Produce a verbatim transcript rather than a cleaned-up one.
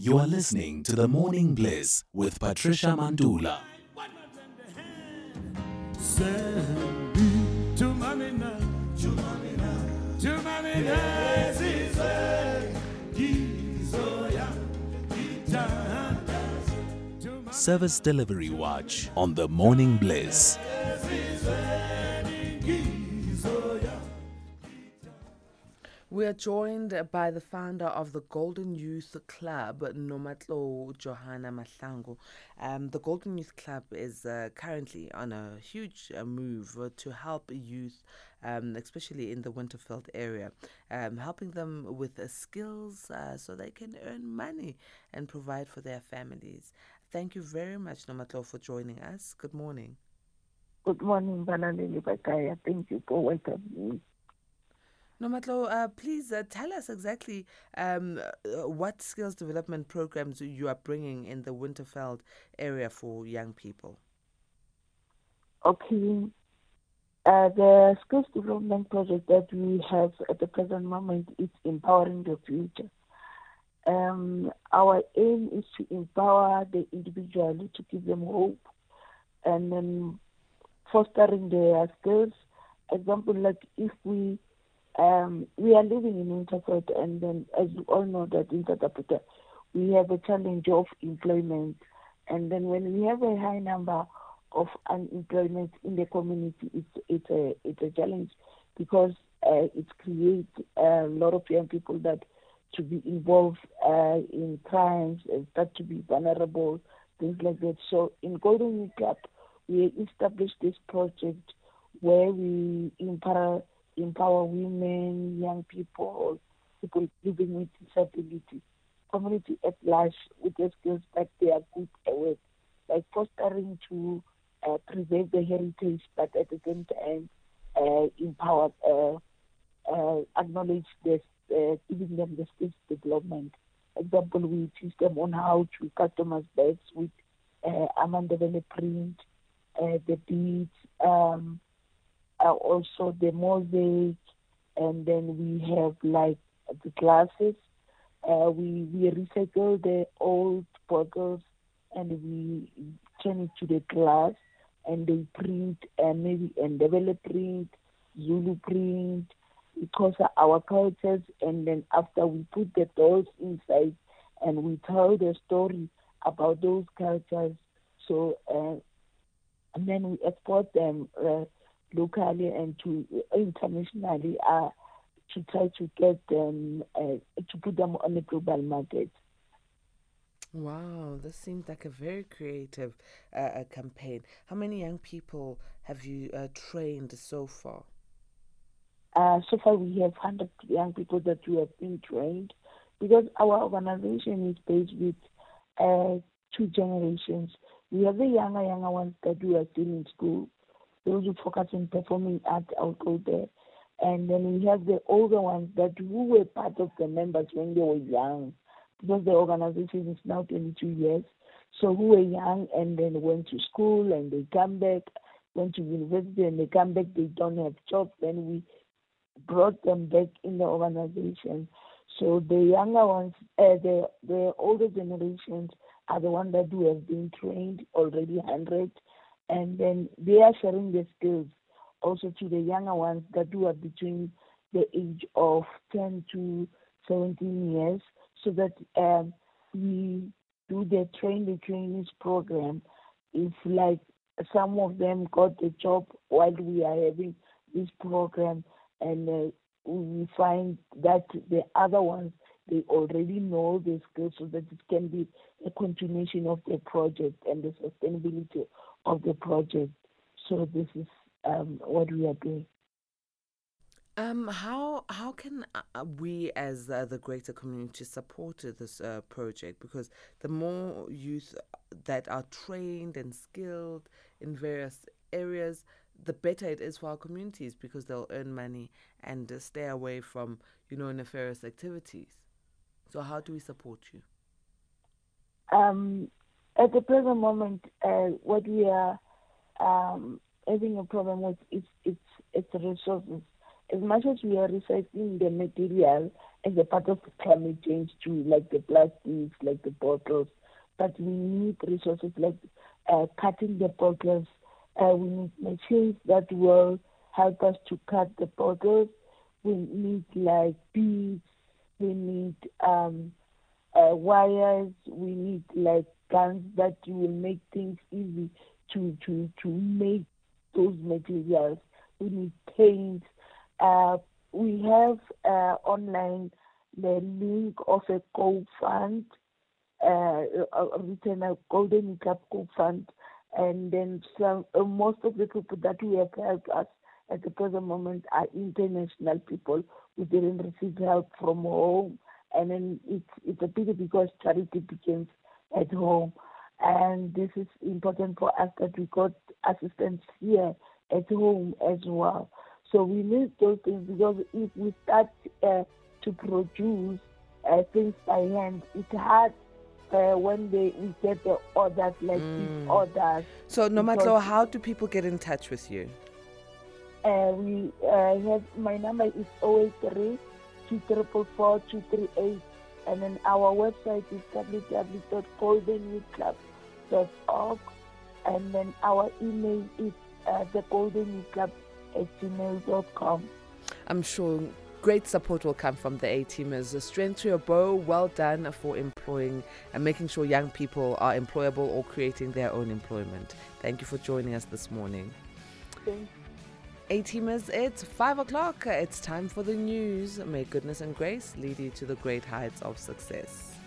You are listening to The Morning Bliss with Patricia Mandula. Service Delivery Watch on The Morning Bliss. We are joined by the founder of the Golden Youth Club, Nomatlou Johannah Mahlangu. Um, the Golden Youth Club is uh, currently on a huge uh, move to help youth, um, especially in the Winterveld area, um, helping them with uh, skills uh, so they can earn money and provide for their families. Thank you very much, Nomatlou, for joining us. Good morning. Good morning, Bananeli Bakaria. Thank you for welcoming me. Nomatlou, uh, please uh, tell us exactly um, uh, what skills development programs you are bringing in the Winterveld area for young people. Okay. Uh, the skills development project that we have at the present moment is empowering the future. Um, our aim is to empower the individual, to give them hope, and then fostering their skills. Example, like if we Um, we are living in Winterveld, and then, as you all know, that in South Africa we have a challenge of employment. And then, when we have a high number of unemployment in the community, it's it's a it's a challenge because uh, it creates a lot of young people that to be involved uh, in crimes and start to be vulnerable, things like that. So, in Golden Youth Club, we established this project where we empower. empower women, young people, people living with disability, community at large with the skills that they are good at, like fostering to uh, preserve the heritage, but at the same time uh, empower, uh, uh, acknowledge this, uh, giving them the skills development. Example, we teach them on how to customize bags with uh, Ámandla! Print, uh, the beads, um, Uh, also the mosaic, and then we have like the glasses. Uh, we we recycle the old bottles and we turn it to the glass, and they print uh, maybe Ndebele print, Zulu print, because of our cultures. And then after we put the dolls inside, and we tell the story about those cultures. So uh, and then we export them. Uh, locally and to internationally uh, to try to get them, uh, to put them on the global market. Wow, this seems like a very creative uh, campaign. How many young people have you uh, trained so far? Uh, so far we have one hundred young people that we have been trained, because our organization is based with uh, two generations. We have the younger, younger ones that we are still in school. Those who focus on performing art out there. And then we have the older ones that who were part of the members when they were young, because the organization is now twenty-two years. So who were young and then went to school and they come back, went to university and they come back, they don't have jobs. Then we brought them back in the organization. So the younger ones, uh, the, the older generations are the ones that who have been trained already, one hundred. And then they are sharing the skills also to the younger ones that who are between the age of ten to seventeen years, so that um, we do the train the trainees program. If like some of them got the job while we are having this program, and uh, we find that the other ones, they already know the skills, so that it can be a continuation of the project and the sustainability of the project. So this is um, what we are doing. Um, how how can we as uh, the greater community support this uh, project? Because the more youth that are trained and skilled in various areas, the better it is for our communities, because they'll earn money and uh, stay away from, you know, nefarious activities. So how do we support you? Um, at the present moment, uh, what we are um, having a problem with is it's, it's resources. as much as we are recycling the material as a part of climate change too, like the plastics, like the bottles, but we need resources like uh, cutting the bottles. Uh, we need machines that will help us to cut the bottles. We need like beads, we need um, uh, wires, we need like guns that will make things easy to, to, to make those materials. We need paint. Uh, we have uh, online the link of a co-fund, uh, written a Golden Cup co-fund, and then some. Uh, most of the people that we have helped us at the present moment are international people who didn't receive help from home, and then it's it's a pity because charity begins at home, and this is important for us that we got assistance here at home as well. So we need those things because if we start uh, to produce uh, things by hand, it's hard uh, when they we get the orders like mm. these orders. So Nomatlou, how do people get in touch with you? Uh, we uh, have my number is zero eight three, two four four, two three eight, and then our website is w w w dot golden youth club dot org, and then our email is uh, the Golden Youth Club at gmail dot com. I'm sure great support will come from the A-teamers. String to your bow, well done for employing and making sure young people are employable or creating their own employment. Thank you for joining us this morning. Thanks. A-teamers, it's five o'clock. It's time for the news. May goodness and grace lead you to the great heights of success.